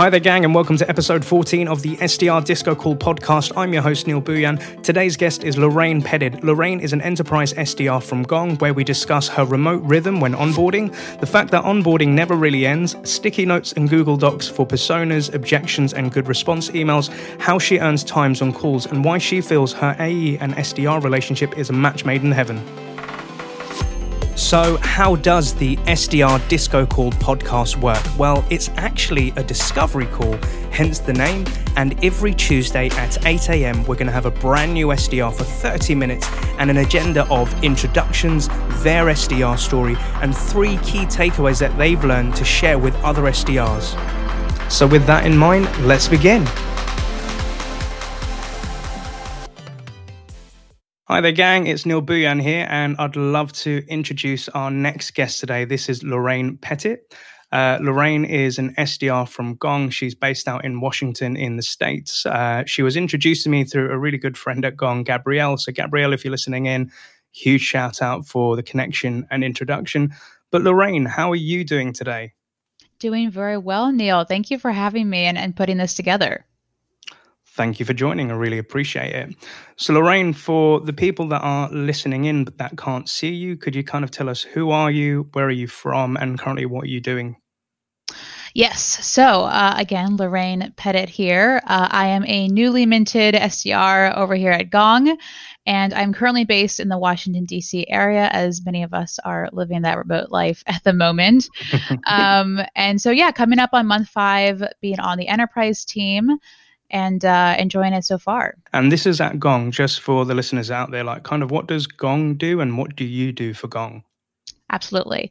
Hi there, gang, and welcome to episode 14 of the SDR DiscoCall podcast. I'm your host, Neil Bhuiyan. Today's guest is Lorraine Pettit. Lorraine is an enterprise SDR from Gong, where we discuss her remote rhythm when onboarding, the fact that onboarding never really ends, sticky notes and Google Docs for personas, objections, and good response emails, how she earns times on calls, and why she feels her AE and SDR relationship is a match made in heaven. So how does the SDR DiscoCall podcast work? Well, it's actually a discovery call, hence the name. And every Tuesday at 8 a.m., we're going to have a brand new SDR for 30 minutes and an agenda of introductions, their SDR story, and three key takeaways that they've learned to share with other SDRs. So with that in mind, let's begin. Hi there, gang. It's Neil Bhuiyan here, and I'd love to introduce our next guest today. This is Lorraine Pettit. Lorraine is an SDR from Gong. She's based out in Washington in the States. She was introduced to me through a really good friend at Gong, Gabrielle. So, Gabrielle, if you're listening in, huge shout out for the connection and introduction. But, Lorraine, how are you doing today? Doing very well, Neil. Thank you for having me and putting this together. Thank you for joining. I really appreciate it. So, Lorraine, for the people that are listening in but that can't see you, could you kind of tell us who are you, where are you from, and currently what are you doing? Yes. So, again, Lorraine Pettit here. I am a newly minted SDR over here at Gong, and I'm currently based in the Washington, D.C. area, as many of us are living that remote life at the moment. And so, yeah, coming up on month 5, being on the enterprise team, and enjoying it so far. And this is at Gong, just for the listeners out there, like kind of what does Gong do and what do you do for Gong? Absolutely.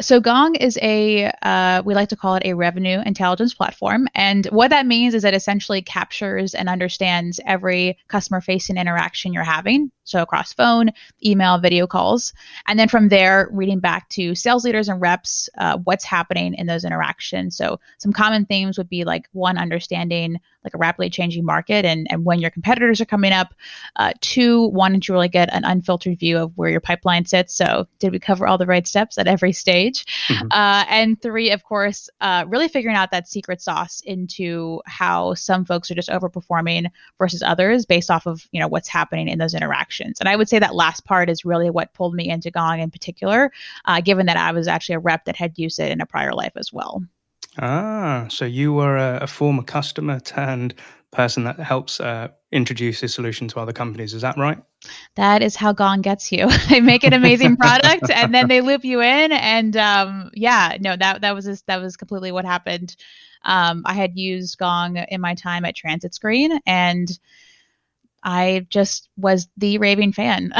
So Gong is we like to call it a revenue intelligence platform. And what that means is it essentially captures and understands every customer-facing interaction you're having. So across phone, email, video calls. And then from there, reading back to sales leaders and reps, what's happening in those interactions. So some common themes would be like one, understanding like a rapidly changing market and when your competitors are coming up. 2, wanting to really get an unfiltered view of where your pipeline sits. So did we cover all the right steps at every stage? Mm-hmm. And 3, of course, really figuring out that secret sauce into how some folks are just overperforming versus others based off of, you know, what's happening in those interactions. And I would say that last part is really what pulled me into Gong in particular, given that I was actually a rep that had used it in a prior life as well. Ah, so you were a former customer turned person that helps introduce this solution to other companies. Is that right? That is how Gong gets you. They make an amazing product and then they loop you in. And that was completely what happened. I had used Gong in my time at Transit Screen, and I just was the raving fan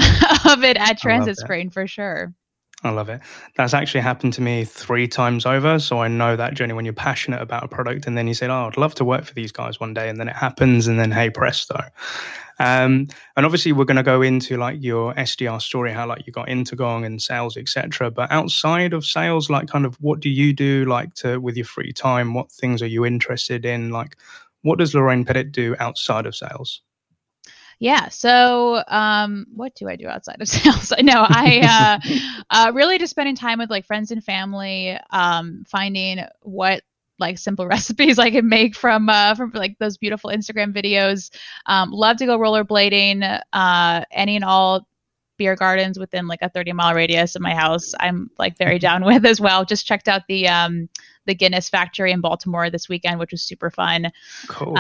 of it at Transit Screen for sure. I love it. That's actually happened to me 3 times over. So I know that journey when you're passionate about a product and then you say, oh, I'd love to work for these guys one day. And then it happens and then, hey, presto. And obviously, we're going to go into like your SDR story, how like you got into Gong and sales, etc. But outside of sales, like kind of what do you do like to with your free time? What things are you interested in? Like what does Lorraine Pettit do outside of sales? Yeah. So what do I do outside of sales? No, I really just spending time with like friends and family, finding what like simple recipes I can make from like those beautiful Instagram videos. Love to go rollerblading, any and all beer gardens within like a 30-mile radius of my house. I'm like very down with as well. Just checked out the Guinness factory in Baltimore this weekend, which was super fun. Cool.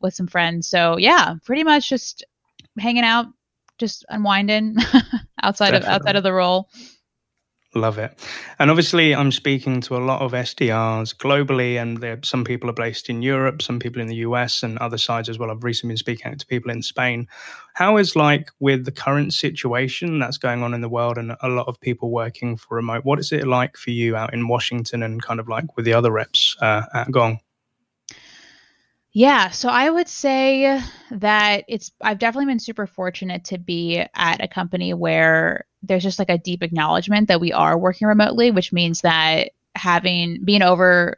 With some friends. So yeah, pretty much just hanging out, just unwinding outside of the role. Love it. And obviously I'm speaking to a lot of SDRs globally, and some people are based in Europe, some people in the US and other sides as well. I've recently been speaking to people in Spain. How is like with the current situation that's going on in the world and a lot of people working for remote, what is it like for you out in Washington and kind of like with the other reps at Gong? Yeah, so I would say that I've definitely been super fortunate to be at a company where there's just like a deep acknowledgement that we are working remotely, which means that being over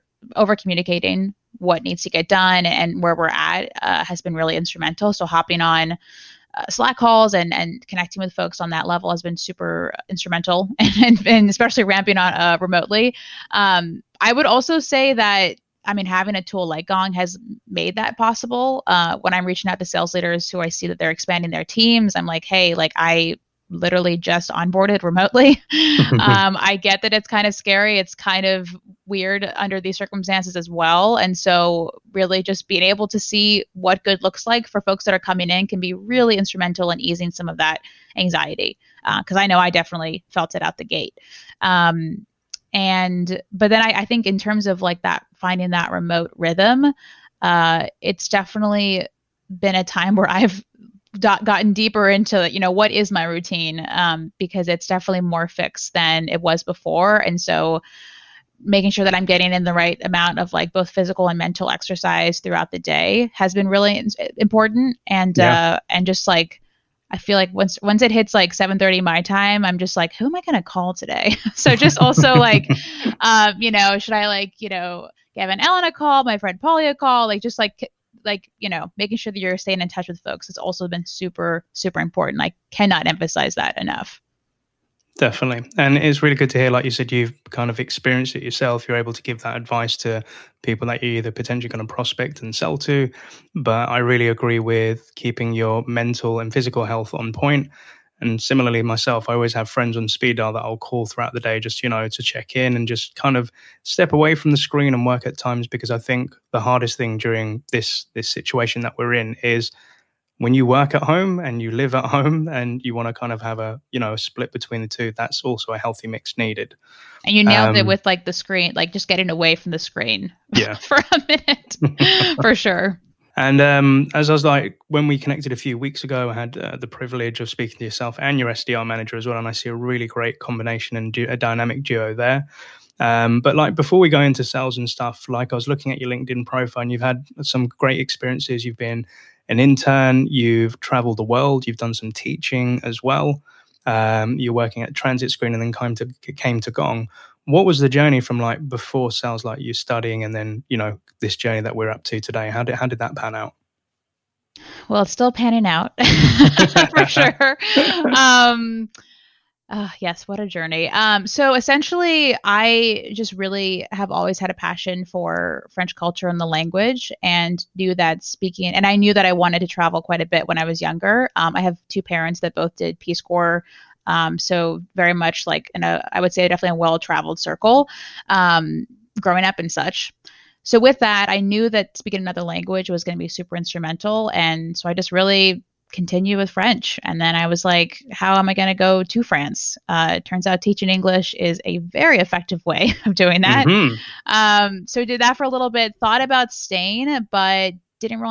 communicating what needs to get done and where we're at has been really instrumental. So hopping on Slack calls and connecting with folks on that level has been super instrumental, and especially ramping on remotely. I would also say that I mean, having a tool like Gong has made that possible. When I'm reaching out to sales leaders who I see that they're expanding their teams, I'm like, hey, like I literally just onboarded remotely. I get that it's kind of scary. It's kind of weird under these circumstances as well. And so really just being able to see what good looks like for folks that are coming in can be really instrumental in easing some of that anxiety. Because I know I definitely felt it out the gate. But then I think in terms of like that, finding that remote rhythm, it's definitely been a time where I've gotten deeper into, you know, what is my routine? Because it's definitely more fixed than it was before. And so making sure that I'm getting in the right amount of like both physical and mental exercise throughout the day has been really important. And, and just like, I feel like once it hits like 7:30 my time, I'm just like, who am I going to call today? So just also like, you know, should I like, you know, give an Ellen a call, my friend Polly a call, like just like, you know, making sure that you're staying in touch with folks. It's also been super, super important. I cannot emphasize that enough. Definitely. And it's really good to hear, like you said, you've kind of experienced it yourself. You're able to give that advice to people that you're either potentially going to prospect and sell to. But I really agree with keeping your mental and physical health on point. And similarly, myself, I always have friends on speed dial that I'll call throughout the day just, you know, to check in and just kind of step away from the screen and work at times, because I think the hardest thing during this situation that we're in is when you work at home and you live at home and you want to kind of have a, you know, a split between the two, that's also a healthy mix needed. And you nailed it with like the screen, like just getting away from the screen for a minute, for sure. And as I was like, when we connected a few weeks ago, I had the privilege of speaking to yourself and your SDR manager as well. And I see a really great combination and a dynamic duo there. But like before we go into sales and stuff, like I was looking at your LinkedIn profile and you've had some great experiences. You've been an intern, you've traveled the world, you've done some teaching as well. You're working at Transit Screen and then came to Gong. What was the journey from like before sales, like you studying and then, you know, this journey that we're up to today? How did that pan out? Well, it's still panning out for sure. Yes, what a journey. So essentially, I just really have always had a passion for French culture and the language, and knew that speaking, and I knew that I wanted to travel quite a bit when I was younger. I have two parents that both did Peace Corps, so very much like in a, I would say definitely a well-traveled circle, growing up and such. So with that, I knew that speaking another language was going to be super instrumental, and so I just really continue with French. And then I was like, how am I going to go to France? It turns out teaching English is a very effective way of doing that. Mm-hmm. So did that for a little bit, thought about staying, but didn't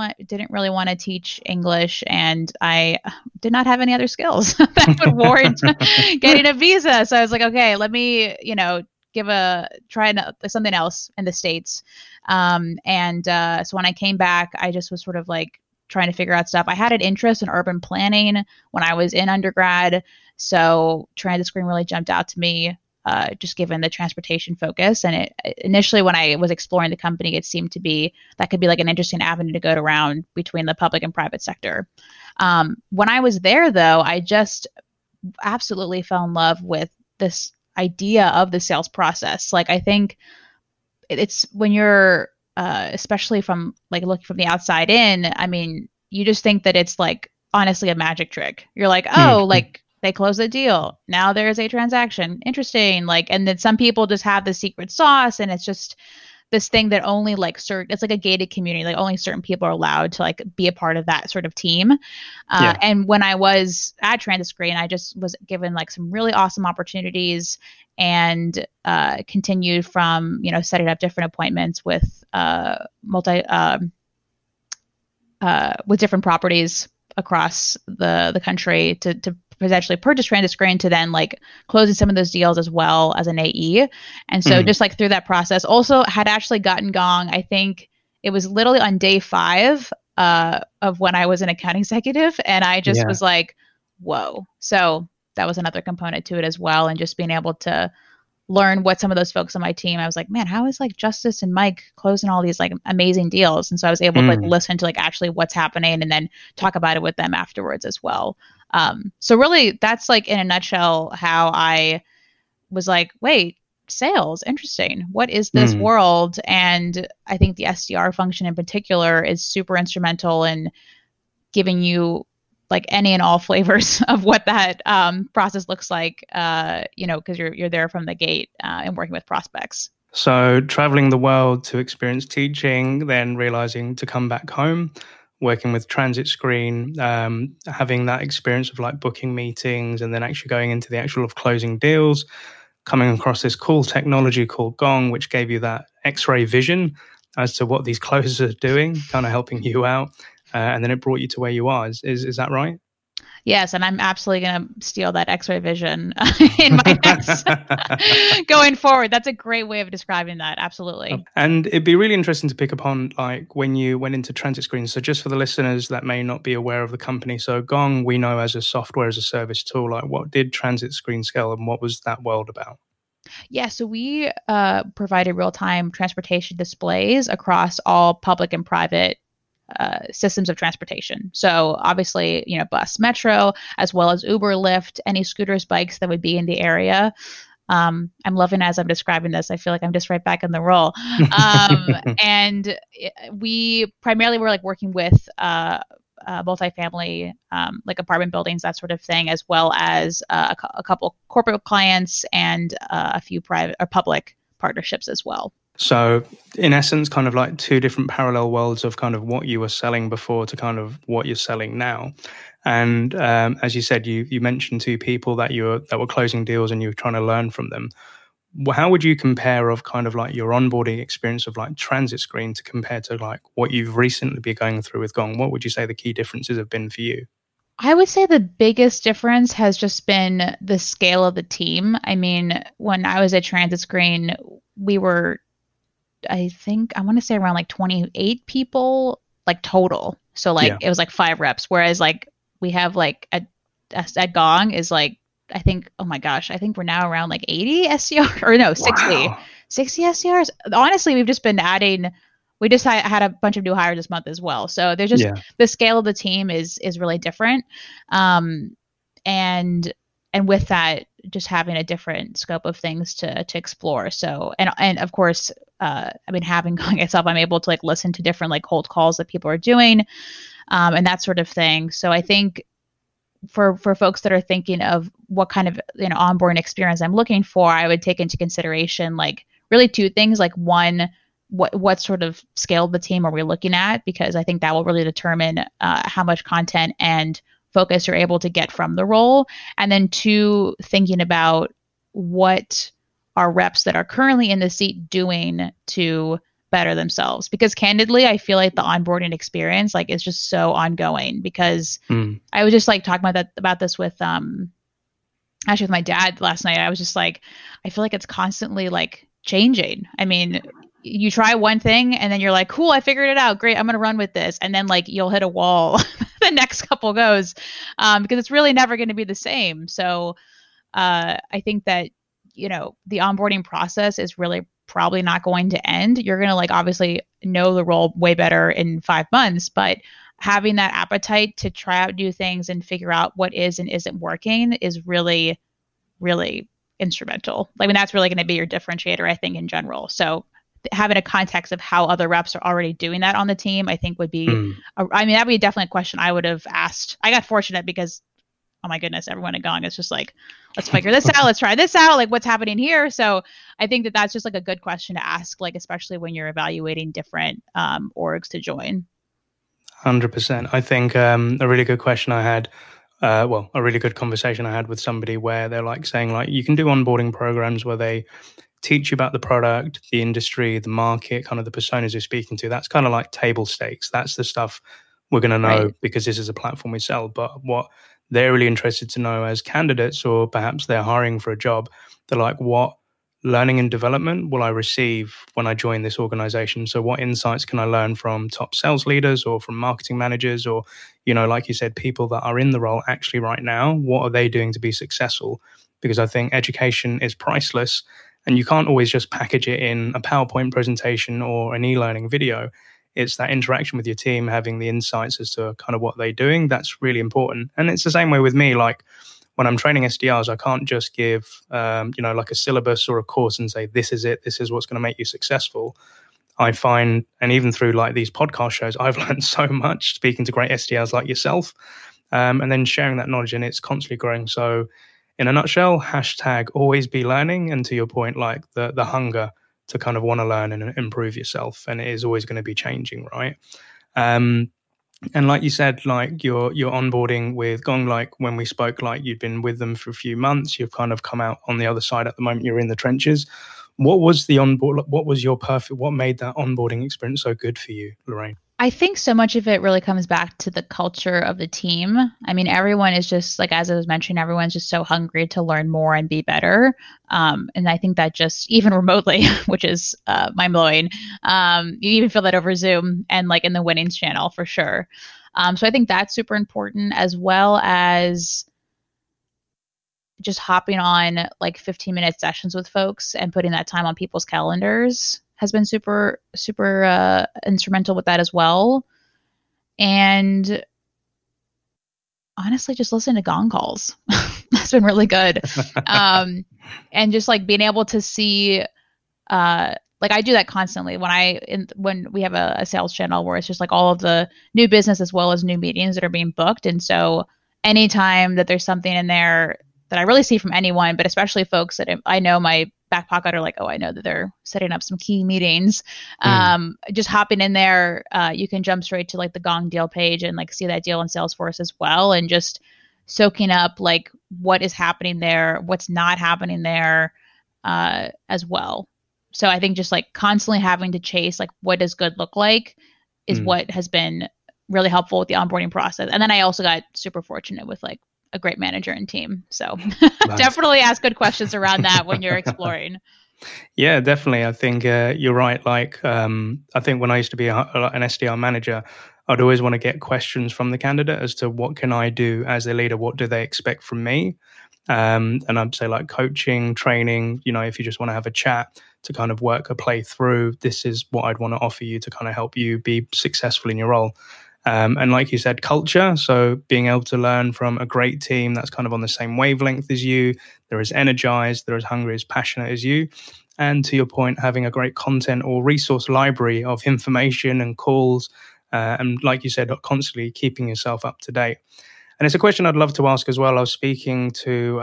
really want to teach English. And I did not have any other skills that would warrant getting a visa. So I was like, okay, let me, you know, try something else in the States. So when I came back, I just was sort of like, trying to figure out stuff. I had an interest in urban planning when I was in undergrad. So Transit Screen really jumped out to me, just given the transportation focus. And it initially, when I was exploring the company, it seemed to be that could be like an interesting avenue to go around between the public and private sector. When I was there, though, I just absolutely fell in love with this idea of the sales process. Like, I think it's when you're especially from like looking from the outside in, I mean, you just think that it's like, honestly, a magic trick. You're like, oh, like they close the deal. Now there's a transaction. Interesting. Like, and then some people just have the secret sauce, and it's just this thing that only like certain, it's like a gated community. Like only certain people are allowed to like be a part of that sort of team. And when I was at Transit Screen, I just was given like some really awesome opportunities, and continued from, you know, setting up different appointments with different properties across the country to potentially purchase Transit Screen, to then like closing some of those deals as well as an AE. And so just like through that process, also had actually gotten Gong. I think it was literally on day 5 of when I was an account executive, and I just was like, whoa. So that was another component to it as well. And just being able to learn what some of those folks on my team, I was like, man, how is like Justice and Mike closing all these like amazing deals? And so I was able to like listen to like actually what's happening, and then talk about it with them afterwards as well. So really that's like in a nutshell how I was like, wait, sales. Interesting. What is this world? And I think the SDR function in particular is super instrumental in giving you like any and all flavors of what that process looks like, because you're there from the gate and working with prospects. So traveling the world to experience teaching, then realizing to come back home, working with Transit Screen, having that experience of like booking meetings and then actually going into the actual of closing deals, coming across this cool technology called Gong, which gave you that X-ray vision as to what these closers are doing, kind of helping you out. And then it brought you to where you are. Is that right? Yes, and I'm absolutely going to steal that X-ray vision in my next going forward. That's a great way of describing that. Absolutely. And it'd be really interesting to pick up on like when you went into Transit Screen. So just for the listeners that may not be aware of the company, so Gong we know as a software as a service tool. Like what did Transit Screen scale and what was that world about? Yeah, so we provided real-time transportation displays across all public and private systems of transportation. So obviously, bus, metro, as well as Uber, Lyft, any scooters, bikes that would be in the area. I'm loving as I'm describing this. I feel like I'm just right back in the role. And we primarily were like working with multifamily, like apartment buildings, that sort of thing, as well as a couple corporate clients and a few private or public partnerships as well. So in essence, kind of like two different parallel worlds of kind of what you were selling before to kind of what you're selling now. And as you said, you mentioned two people that were closing deals and you were trying to learn from them. How would you compare of kind of like your onboarding experience of like Transit Screen to compare to like what you've recently been going through with Gong? What would you say the key differences have been for you? I would say the biggest difference has just been the scale of the team. I mean, when I was at Transit Screen, we were... I think I want to say around like 28 people like total. So like It was like 5 reps. Whereas like we have like at Gong is like, I think, oh my gosh, I think we're now around like 80 SDR or no, 60 SDRs. Honestly, we've just been adding, we just had a bunch of new hires this month as well. So there's just the scale of the team is really different. And with that, just having a different scope of things to explore. So, and of course, I mean, having Gong itself, I'm able to like listen to different like cold calls that people are doing, and that sort of thing. So I think for folks that are thinking of what kind of onboarding experience I'm looking for, I would take into consideration like really two things. Like one, what sort of scale of the team are we looking at? Because I think that will really determine how much content and focus you're able to get from the role. And then two, thinking about what are reps that are currently in the seat doing to better themselves. Because candidly, I feel like the onboarding experience like is just so ongoing because I was just like talking about this with actually with my dad last night. I was just like, I feel like it's constantly like changing. I mean, you try one thing and then you're like, cool, I figured it out. Great. I'm going to run with this. And then like, you'll hit a wall the next couple goes, because it's really never going to be the same. So I think that, the onboarding process is really probably not going to end. You're going to like, obviously know the role way better in 5 months, but having that appetite to try out new things and figure out what is and isn't working is really, really instrumental. I mean, that's really going to be your differentiator, I think, in general. So having a context of how other reps are already doing that on the team, I think would be, that would be definitely a question I would have asked. I got fortunate because, oh my goodness, everyone at Gong is just like, let's figure this out. Let's try this out. Like what's happening here. So I think that that's just like a good question to ask, like, especially when you're evaluating different orgs to join. 100%. I think a really good question I had, a really good conversation I had with somebody where they're like saying like, you can do onboarding programs where they teach you about the product, the industry, the market, kind of the personas you're speaking to. That's kind of like table stakes. That's the stuff we're going to know because this is a platform we sell. But what they're really interested to know as candidates, or perhaps they're hiring for a job, they're like, what learning and development will I receive when I join this organization? So what insights can I learn from top sales leaders or from marketing managers or, like you said, people that are in the role actually right now, what are they doing to be successful? Because I think education is priceless. And you can't always just package it in a PowerPoint presentation or an e-learning video. It's that interaction with your team, having the insights as to kind of what they're doing. That's really important. And it's the same way with me. Like when I'm training SDRs, I can't just give, like a syllabus or a course and say, this is it, this is what's going to make you successful. I find, and even through like these podcast shows, I've learned so much speaking to great SDRs like yourself, and then sharing that knowledge, and it's constantly growing. So in a nutshell, hashtag always be learning. And to your point, like the hunger to kind of want to learn and improve yourself. And it is always going to be changing, right? And like you said, like your onboarding with Gong, like when we spoke, like you'd been with them for a few months, you've kind of come out on the other side at the moment, you're in the trenches. What was the onboard? What made that onboarding experience so good for you, Lorraine? I think so much of it really comes back to the culture of the team. I mean, everyone is just, like, as I was mentioning, everyone's just so hungry to learn more and be better. And I think that just, even remotely, which is mind-blowing, you even feel that over Zoom and like in the winnings channel for sure. So I think that's super important, as well as just hopping on like 15-minute sessions with folks and putting that time on people's calendars has been super, super instrumental with that as well. And honestly, just listening to Gong calls has been really good. And just like being able to see, like I do that constantly when we have a sales channel where it's just like all of the new business as well as new meetings that are being booked. And so anytime that there's something in there that I really see from anyone, but especially folks that I know my back pocket, are like, oh, I know that they're setting up some key meetings. Just hopping in there, you can jump straight to like the Gong deal page and like see that deal in Salesforce as well. And just soaking up like what is happening there, what's not happening there as well. So I think just like constantly having to chase, like what does good look like is what has been really helpful with the onboarding process. And then I also got super fortunate with like a great manager and team. So definitely ask good questions around that when you're exploring. Yeah, definitely. I think you're right. Like, I think when I used to be an SDR manager, I'd always want to get questions from the candidate as to what can I do as a leader? What do they expect from me? And I'd say like coaching, training, you know, if you just want to have a chat to kind of work a play through, this is what I'd want to offer you to kind of help you be successful in your role. And like you said, culture. So being able to learn from a great team that's kind of on the same wavelength as you, they're as energized, they're as hungry, as passionate as you. And to your point, having a great content or resource library of information and calls. And like you said, constantly keeping yourself up to date. And it's a question I'd love to ask as well. I was speaking to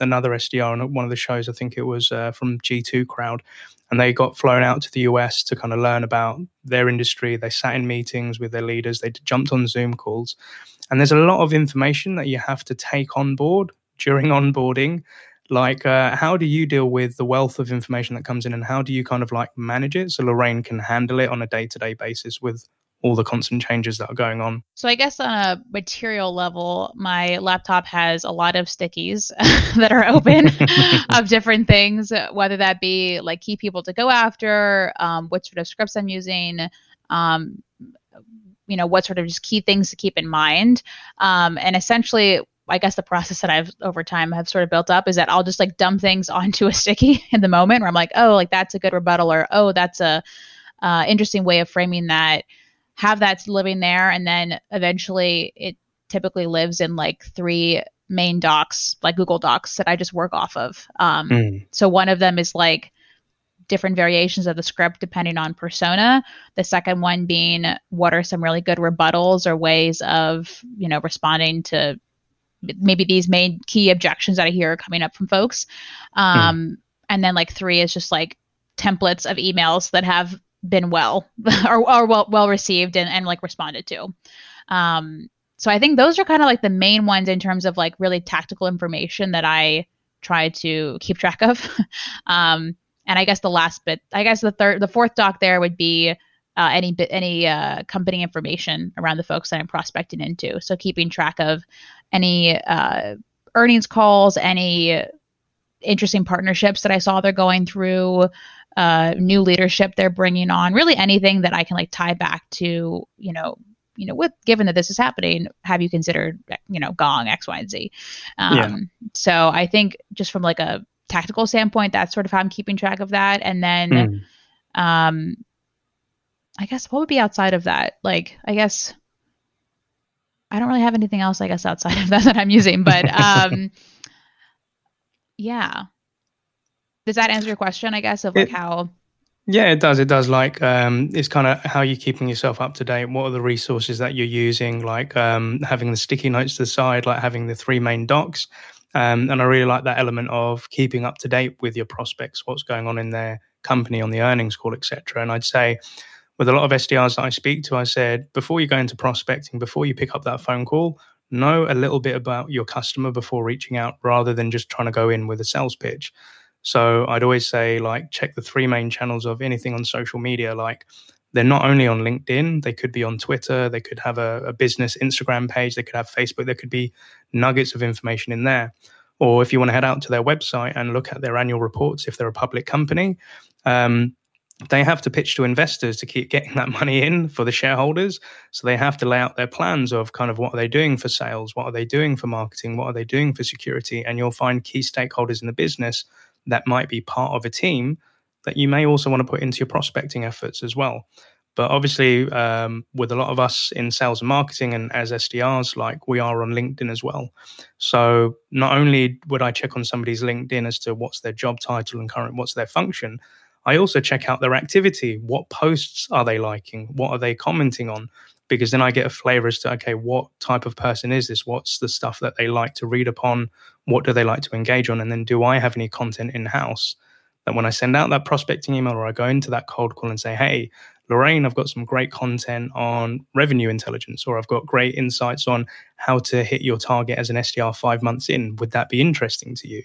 another SDR on one of the shows, I think it was from G2 Crowd, and they got flown out to the US to kind of learn about their industry. They sat in meetings with their leaders. They jumped on Zoom calls. And there's a lot of information that you have to take on board during onboarding. Like, how do you deal with the wealth of information that comes in, and how do you kind of like manage it so Lorraine can handle it on a day-to-day basis with all the constant changes that are going on? So I guess on a material level, my laptop has a lot of stickies that are open of different things, whether that be like key people to go after, what sort of scripts I'm using, what sort of just key things to keep in mind. And essentially, I guess the process that I've over time have sort of built up is that I'll just like dump things onto a sticky in the moment where I'm like, oh, like that's a good rebuttal, or, oh, that's a interesting way of framing that. Have that living there, and then eventually it typically lives in like three main docs, like Google Docs, that I just work off of. So one of them is like different variations of the script depending on persona. The second one being what are some really good rebuttals or ways of, you know, responding to maybe these main key objections that I hear coming up from folks. And then like three is just like templates of emails that have been well or well received and like responded to. So I think those are kind of like the main ones in terms of like really tactical information that I try to keep track of. And I guess the last bit, I guess the fourth doc there would be any company information around the folks that I'm prospecting into. So keeping track of any earnings calls, any interesting partnerships that I saw they're going through, new leadership they're bringing on, really anything that I can like tie back to, with, given that this is happening, have you considered, Gong, X, Y, and Z? So I think just from like a tactical standpoint, that's sort of how I'm keeping track of that. And then, I guess what would be outside of that? Like, I guess I don't really have anything else, I guess, outside of that I'm using, but, Yeah. Does that answer your question, I guess, of like how? Yeah, it does. It does. Like, it's kind of how you're keeping yourself up to date. What are the resources that you're using? Like, having the sticky notes to the side, like having the three main docs. And I really like that element of keeping up to date with your prospects, what's going on in their company on the earnings call, et cetera. And I'd say with a lot of SDRs that I speak to, I said, before you go into prospecting, before you pick up that phone call, know a little bit about your customer before reaching out rather than just trying to go in with a sales pitch. So I'd always say, like, check the three main channels of anything on social media. Like, they're not only on LinkedIn, they could be on Twitter, they could have a business Instagram page, they could have Facebook, there could be nuggets of information in there. Or if you want to head out to their website and look at their annual reports, if they're a public company, they have to pitch to investors to keep getting that money in for the shareholders. So they have to lay out their plans of kind of what are they doing for sales, what are they doing for marketing, what are they doing for security. And you'll find key stakeholders in the business that might be part of a team that you may also want to put into your prospecting efforts as well. But obviously, with a lot of us in sales and marketing and as SDRs, like, we are on LinkedIn as well. So not only would I check on somebody's LinkedIn as to what's their job title and current, what's their function, I also check out their activity. What posts are they liking? What are they commenting on? Because then I get a flavor as to, okay, what type of person is this? What's the stuff that they like to read upon? What do they like to engage on? And then do I have any content in-house that when I send out that prospecting email or I go into that cold call and say, hey, Lorraine, I've got some great content on revenue intelligence, or I've got great insights on how to hit your target as an SDR 5 months in. Would that be interesting to you?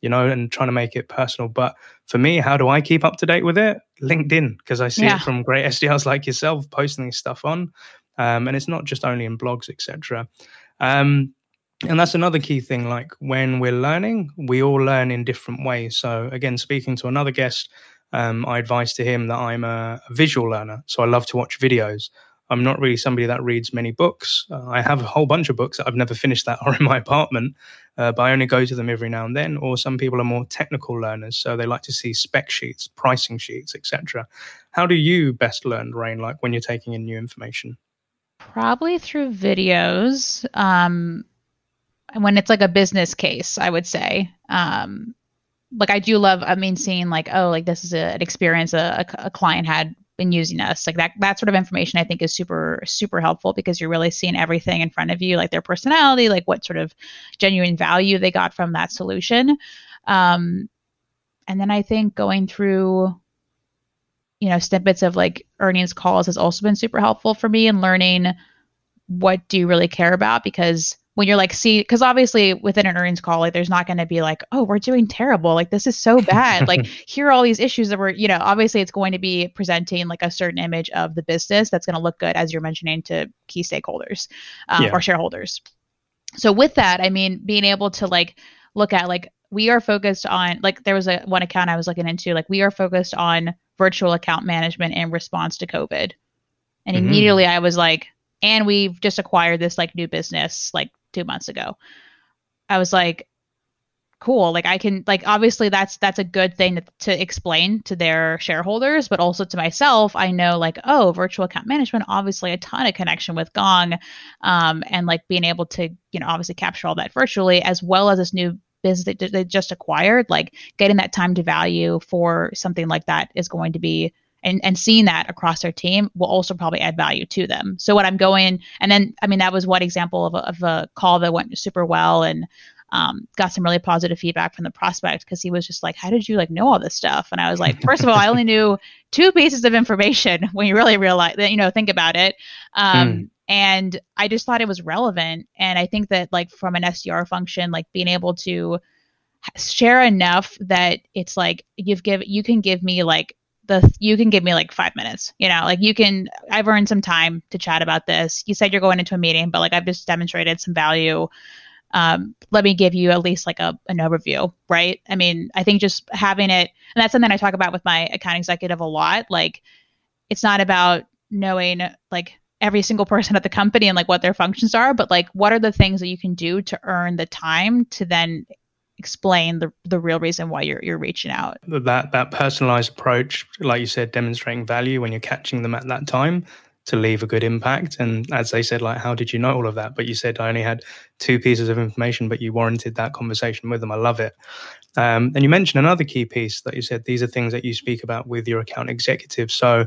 You know, and trying to make it personal. But for me, how do I keep up to date with it? LinkedIn, because I see it from great SDRs like yourself posting this stuff on. And it's not just only in blogs, etc. And that's another key thing. Like, when we're learning, we all learn in different ways. So again, speaking to another guest, I advised to him that I'm a visual learner. So I love to watch videos. I'm not really somebody that reads many books. I have a whole bunch of books that I've never finished that are in my apartment, but I only go to them every now and then. Or some people are more technical learners, so they like to see spec sheets, pricing sheets, etc. How do you best learn, Lorraine, like when you're taking in new information? Probably through videos. When it's like a business case, I would say. Like, I do love, I mean, seeing like, oh, like this is an experience a client had in using us. Like that sort of information I think is super, super helpful, because you're really seeing everything in front of you, like their personality, like what sort of genuine value they got from that solution. And then I think going through, you know, snippets of like earnings calls has also been super helpful for me in learning what do you really care about, because when you're like, see, because obviously within an earnings call, like there's not going to be like, oh, we're doing terrible. Like, this is so bad. Like, here are all these issues that we're, you know, obviously it's going to be presenting like a certain image of the business that's going to look good, as you're mentioning, to key stakeholders or shareholders. So with that, I mean, being able to like look at like, we are focused on, like there was one account I was looking into, like we are focused on virtual account management in response to COVID. And immediately I was like, and we've just acquired this like new business, like 2 months ago. I was like, cool. Like I can, like, obviously that's a good thing to explain to their shareholders, but also to myself. I know like, oh, virtual account management, obviously a ton of connection with Gong, and like being able to, you know, obviously capture all that virtually, as well as this new business that they just acquired, like getting that time to value for something like that is going to be, and seeing that across their team will also probably add value to them. So when I'm going, and then, I mean, that was one example of a call that went super well, and got some really positive feedback from the prospect, because he was just like, how did you like know all this stuff? And I was like, first of all, I only knew two pieces of information when you really realize that, you know, think about it. And I just thought it was relevant. And I think that like from an SDR function, like being able to share enough that it's like, you can give me like 5 minutes, you know, like I've earned some time to chat about this. You said you're going into a meeting, but like I've just demonstrated some value. Let me give you at least like an overview, right? I mean, I think just having it, and that's something I talk about with my account executive a lot. Like, it's not about knowing like every single person at the company and like what their functions are, but like what are the things that you can do to earn the time to then explain the real reason why you're reaching out. That personalized approach, like you said, demonstrating value when you're catching them at that time, to leave a good impact. And as they said, like, how did you know all of that? But you said, I only had two pieces of information, but you warranted that conversation with them. I love it. And you mentioned another key piece that you said, these are things that you speak about with your account executives. So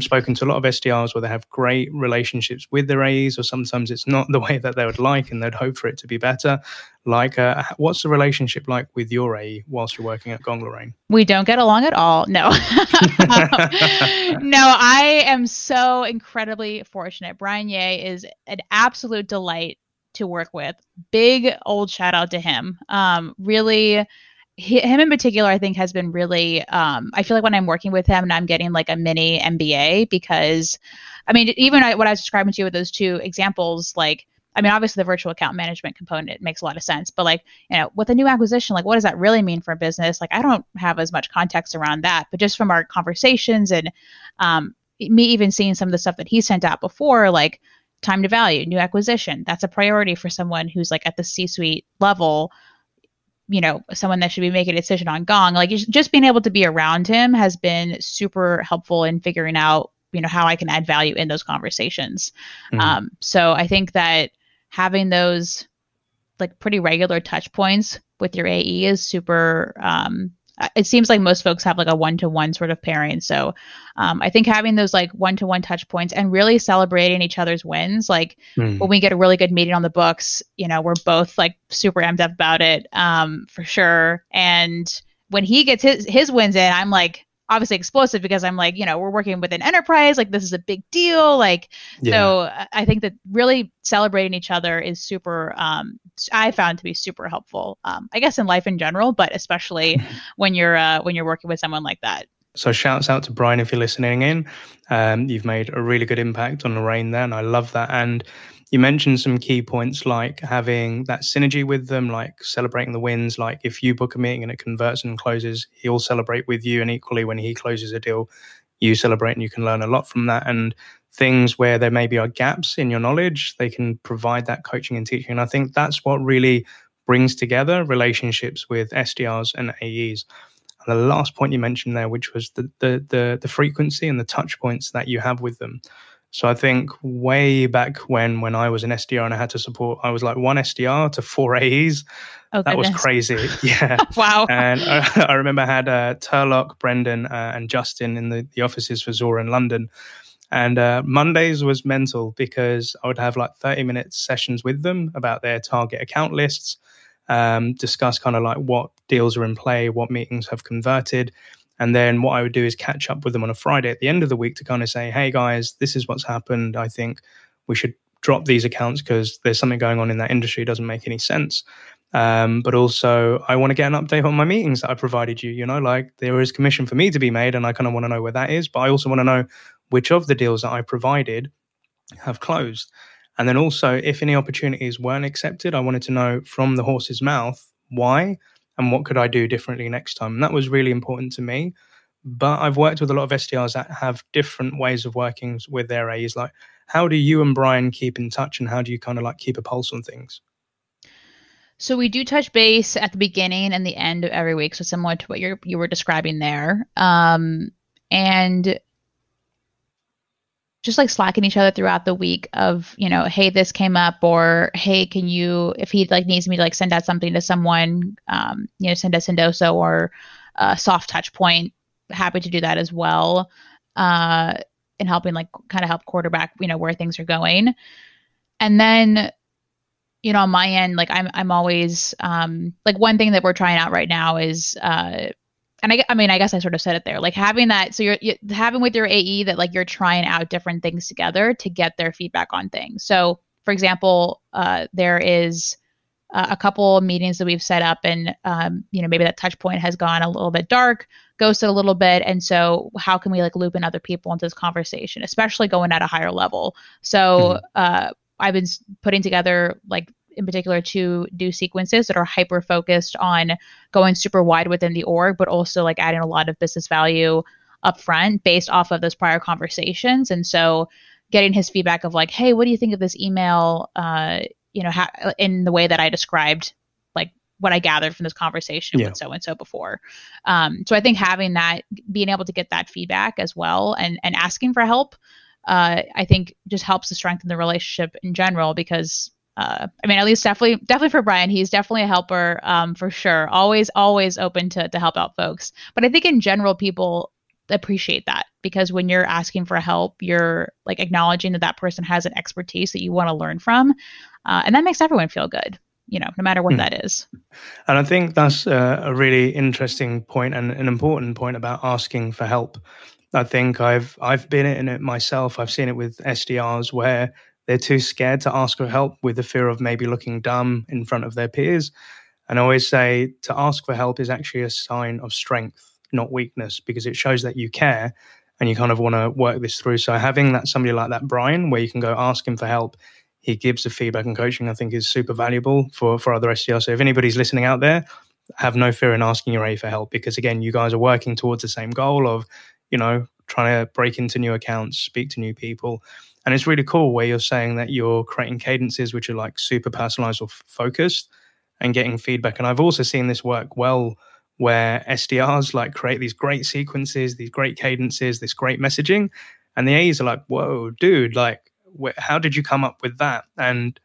spoken to a lot of SDRs where they have great relationships with their AEs, or sometimes it's not the way that they would like and they'd hope for it to be better. Like, what's the relationship like with your AE whilst you're working at Gong, Lorraine? We don't get along at all. No. No, I am so incredibly fortunate. Brian Yeh is an absolute delight to work with. Big old shout out to him. Really, him in particular, I think has been really, I feel like when I'm working with him and I'm getting like a mini MBA, because I mean, even what I was describing to you with those two examples, like, I mean, obviously the virtual account management component makes a lot of sense, but like, you know, with a new acquisition, like what does that really mean for a business? Like, I don't have as much context around that, but just from our conversations and me even seeing some of the stuff that he sent out before, like time to value, new acquisition, that's a priority for someone who's like at the C-suite level, you know, someone that should be making a decision on Gong. Like just being able to be around him has been super helpful in figuring out, you know, how I can add value in those conversations. Mm-hmm. So I think that having those like pretty regular touch points with your AE is super, it seems like most folks have like a one-to-one sort of pairing. So I think having those like one-to-one touch points and really celebrating each other's wins, like when we get a really good meeting on the books, you know, we're both like super amped up about it for sure. And when he gets his wins in, I'm like, obviously explosive because I'm like, you know, we're working with an enterprise, like this is a big deal. Like, So I think that really celebrating each other is super, I found to be super helpful, I guess in life in general, but especially when you're working with someone like that. So shouts out to Brian, if you're listening in, you've made a really good impact on Lorraine there. And I love that. And you mentioned some key points like having that synergy with them, like celebrating the wins. Like if you book a meeting and it converts and closes, he'll celebrate with you. And equally, when he closes a deal, you celebrate and you can learn a lot from that. And things where there maybe are gaps in your knowledge, they can provide that coaching and teaching. And I think that's what really brings together relationships with SDRs and AEs. The last point you mentioned there, which was the frequency and the touch points that you have with them. So I think way back when I was an SDR and I had to support, I was like one SDR to four AEs. Oh, that was crazy. Yeah. Wow. And I remember I had Turlock, Brendan and Justin in the offices for Zora in London. And Mondays was mental because I would have like 30-minute sessions with them about their target account lists. Discuss kind of like what deals are in play, what meetings have converted. And then what I would do is catch up with them on a Friday at the end of the week to kind of say, hey guys, this is what's happened. I think we should drop these accounts because there's something going on in that industry. It doesn't make any sense. But also I want to get an update on my meetings that I provided you, you know, like there is commission for me to be made and I kind of want to know where that is. But I also want to know which of the deals that I provided have closed. And then also, if any opportunities weren't accepted, I wanted to know from the horse's mouth why and what could I do differently next time. And that was really important to me. But I've worked with a lot of SDRs that have different ways of working with their AEs. Like, how do you and Brian keep in touch and how do you kind of like keep a pulse on things? So we do touch base at the beginning and the end of every week. So similar to what you were describing there. And just like slacking each other throughout the week of, you know, hey, this came up, or hey, can you, if he like needs me to like send out something to someone, you know, send us Sendoso or a soft touch point, happy to do that as well. And helping like kind of help quarterback, you know, where things are going. And then, you know, on my end, like I'm always like one thing that we're trying out right now is, and I guess I sort of said it there, like having that. So you're having with your AE that like you're trying out different things together to get their feedback on things. So for example, there is a couple meetings that we've set up and, you know, maybe that touch point has gone a little bit dark, ghosted a little bit. And so how can we like loop in other people into this conversation, especially going at a higher level? So I've been putting together like, in particular to do sequences that are hyper-focused on going super wide within the org, but also like adding a lot of business value up front based off of those prior conversations. And so getting his feedback of like, hey, what do you think of this email? You know, in the way that I described like what I gathered from this conversation with so-and-so before. So I think having that, being able to get that feedback as well and asking for help I think just helps to strengthen the relationship in general because, I mean, at least definitely for Brian, he's definitely a helper for sure. Always open to help out folks. But I think in general, people appreciate that because when you're asking for help, you're like acknowledging that that person has an expertise that you want to learn from. And that makes everyone feel good, you know, no matter what that is. And I think that's a really interesting point and an important point about asking for help. I think I've been in it myself. I've seen it with SDRs where they're too scared to ask for help with the fear of maybe looking dumb in front of their peers. And I always say to ask for help is actually a sign of strength, not weakness, because it shows that you care and you kind of want to work this through. So having that somebody like that, Brian, where you can go ask him for help, he gives the feedback and coaching, I think is super valuable for other SDRs. So if anybody's listening out there, have no fear in asking your AE for help, because again, you guys are working towards the same goal of, you know, trying to break into new accounts, speak to new people. And it's really cool where you're saying that you're creating cadences which are like super personalized or focused and getting feedback. And I've also seen this work well where SDRs like create these great sequences, these great cadences, this great messaging. And the AEs are like, whoa, dude, like, how did you come up with that? And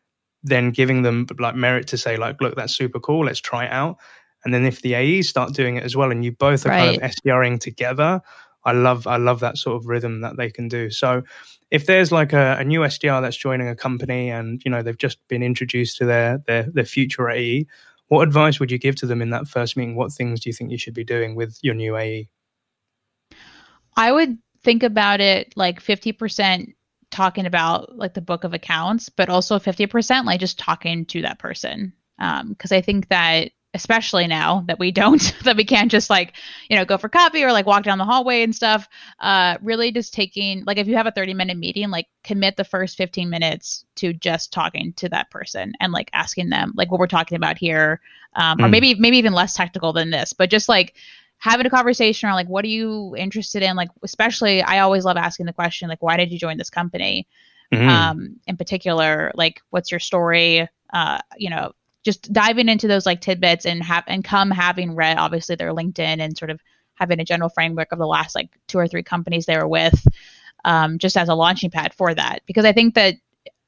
then giving them like merit to say like, look, that's super cool. Let's try it out. And then if the AEs start doing it as well and you both are kind of SDRing together, I love that sort of rhythm that they can do. So if there's like a new SDR that's joining a company and, you know, they've just been introduced to their future AE, what advice would you give to them in that first meeting? What things do you think you should be doing with your new AE? I would think about it like 50% talking about like the book of accounts, but also 50% like just talking to that person. Because I think that especially now that we can't just like, you know, go for coffee or like walk down the hallway and stuff, really just taking, like if you have a 30-minute meeting, like commit the first 15 minutes to just talking to that person and like asking them like what we're talking about here, or maybe even less technical than this, but just like having a conversation or like, what are you interested in? Like, especially, I always love asking the question, like, why did you join this company? In particular, like, what's your story? You know, just diving into those like tidbits and having read obviously their LinkedIn and sort of having a general framework of the last like 2 or 3 companies they were with, just as a launching pad for that. Because I think that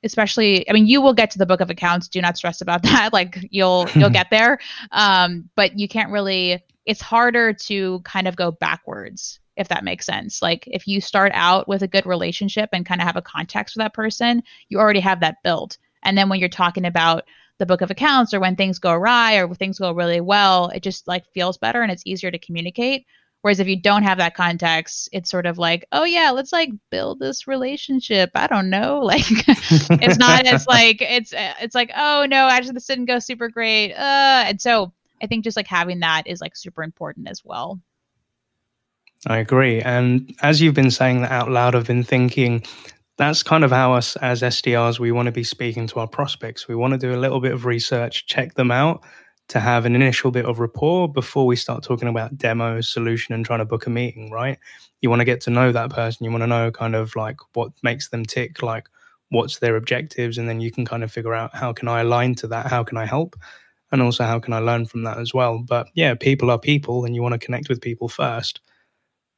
especially, I mean, you will get to the book of accounts. Do not stress about that. Like you'll get there. But you can't really, it's harder to kind of go backwards, if that makes sense. Like if you start out with a good relationship and kind of have a context with that person, you already have that built. And then when you're talking about the book of accounts or when things go awry or when things go really well, it just like feels better and it's easier to communicate. Whereas if you don't have that context, it's sort of like, oh yeah, let's like build this relationship. I don't know. Like it's not as like, it's like, oh no, actually this didn't go super great. And so I think just like having that is like super important as well. I agree. And as you've been saying that out loud, I've been thinking, that's kind of how us as SDRs, we want to be speaking to our prospects. We want to do a little bit of research, check them out to have an initial bit of rapport before we start talking about demos, solution, and trying to book a meeting, right? You want to get to know that person. You want to know kind of like what makes them tick, like what's their objectives, and then you can kind of figure out how can I align to that? How can I help? And also how can I learn from that as well? But yeah, people are people and you want to connect with people first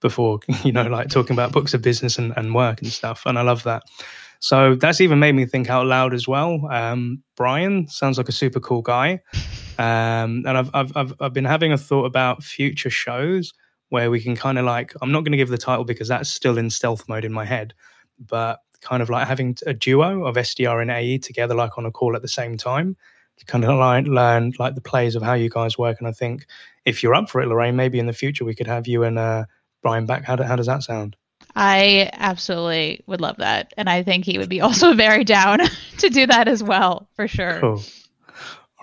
before, you know, like talking about books of business and work and stuff. And I love that. So that's even made me think out loud as well. Brian sounds like a super cool guy. And I've been having a thought about future shows where we can kind of like, I'm not going to give the title because that's still in stealth mode in my head, but kind of like having a duo of SDR and AE together, like on a call at the same time, to kind of like learn like the plays of how you guys work. And I think if you're up for it, Lorraine, maybe in the future we could have you and Brian back. How does that sound? I absolutely would love that. And I think he would be also very down to do that as well, for sure. Cool.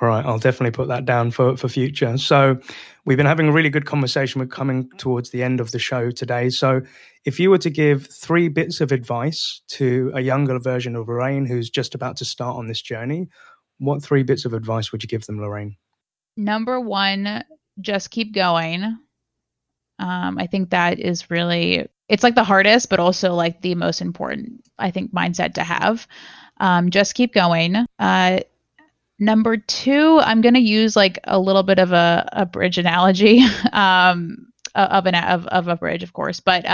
All right. I'll definitely put that down for future. So we've been having a really good conversation. We're coming towards the end of the show today. So if you were to give 3 bits of advice to a younger version of Lorraine who's just about to start on this journey, what 3 bits of advice would you give them, Lorraine? Number 1, just keep going. I think that is really, it's like the hardest, but also like the most important, I think, mindset to have. Just keep going. Number 2, I'm going to use like a little bit of a bridge analogy, of a bridge, of course, but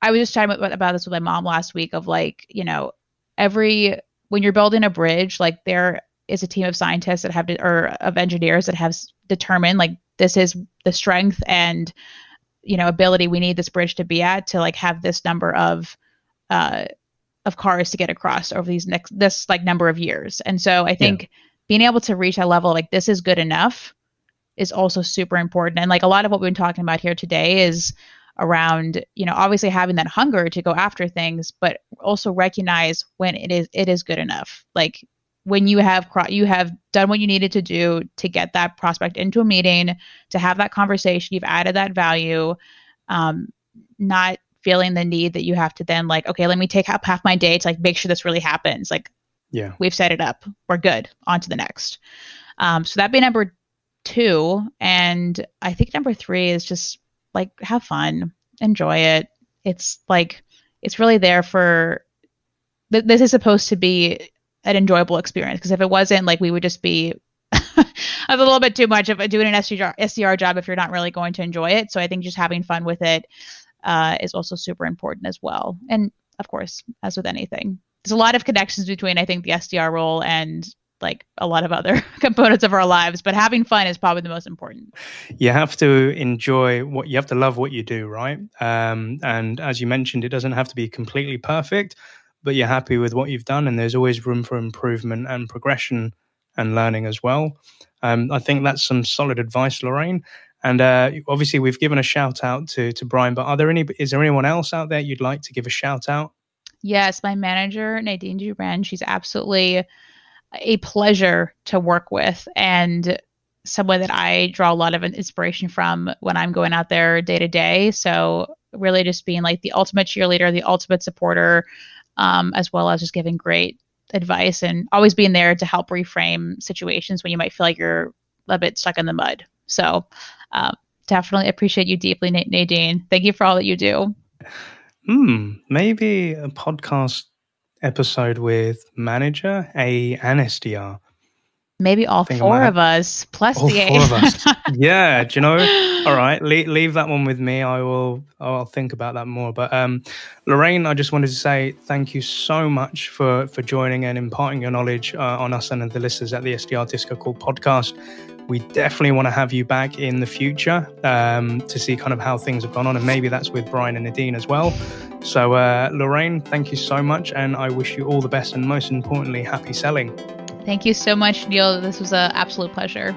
I was just chatting about this with my mom last week of like, you know, when you're building a bridge, like there is a team of scientists that of engineers that have determined like this is the strength and, you know, ability we need this bridge to be at to like have this number of cars to get across over these next number of years. And so I think being able to reach that level, like this is good enough, is also super important. And like a lot of what we've been talking about here today is around, you know, obviously having that hunger to go after things, but also recognize when it is good enough. Like when you have done what you needed to do to get that prospect into a meeting, to have that conversation, you've added that value, not feeling the need that you have to then like, okay, let me take up half my day to like make sure this really happens. Like, yeah, we've set it up. We're good. On to the next. So that'd be number 2. And I think number 3 is just like, have fun, enjoy it. It's like, it's really there for, this is supposed to be an enjoyable experience. Because if it wasn't, like, we would just be a little bit too much of doing an SDR job if you're not really going to enjoy it. So I think just having fun with it is also super important as well. And of course, as with anything, there's a lot of connections between, I think, the SDR role and like a lot of other components of our lives, but having fun is probably the most important. You have to enjoy you have to love what you do, right? And as you mentioned, it doesn't have to be completely perfect, but you're happy with what you've done. And there's always room for improvement and progression and learning as well. I think that's some solid advice, Lorraine. And obviously we've given a shout out to Brian, but is there anyone else out there you'd like to give a shout out? Yes, my manager, Nadine Durand, she's absolutely a pleasure to work with and someone that I draw a lot of inspiration from when I'm going out there day to day. So really just being like the ultimate cheerleader, the ultimate supporter, as well as just giving great advice and always being there to help reframe situations when you might feel like you're a bit stuck in the mud. So definitely appreciate you deeply, Nadine. Thank you for all that you do. Maybe a podcast episode with manager, AE, and SDR. Maybe all four of us plus the AE. All 4 of us. Yeah, do you know? All right, leave that one with me. I'll think about that more. But Lorraine, I just wanted to say thank you so much for joining and imparting your knowledge on us and the listeners at the SDR DiscoCall podcast. We definitely want to have you back in the future to see kind of how things have gone on. And maybe that's with Brian and Nadine as well. So Lorraine, thank you so much. And I wish you all the best and most importantly, happy selling. Thank you so much, Neil. This was an absolute pleasure.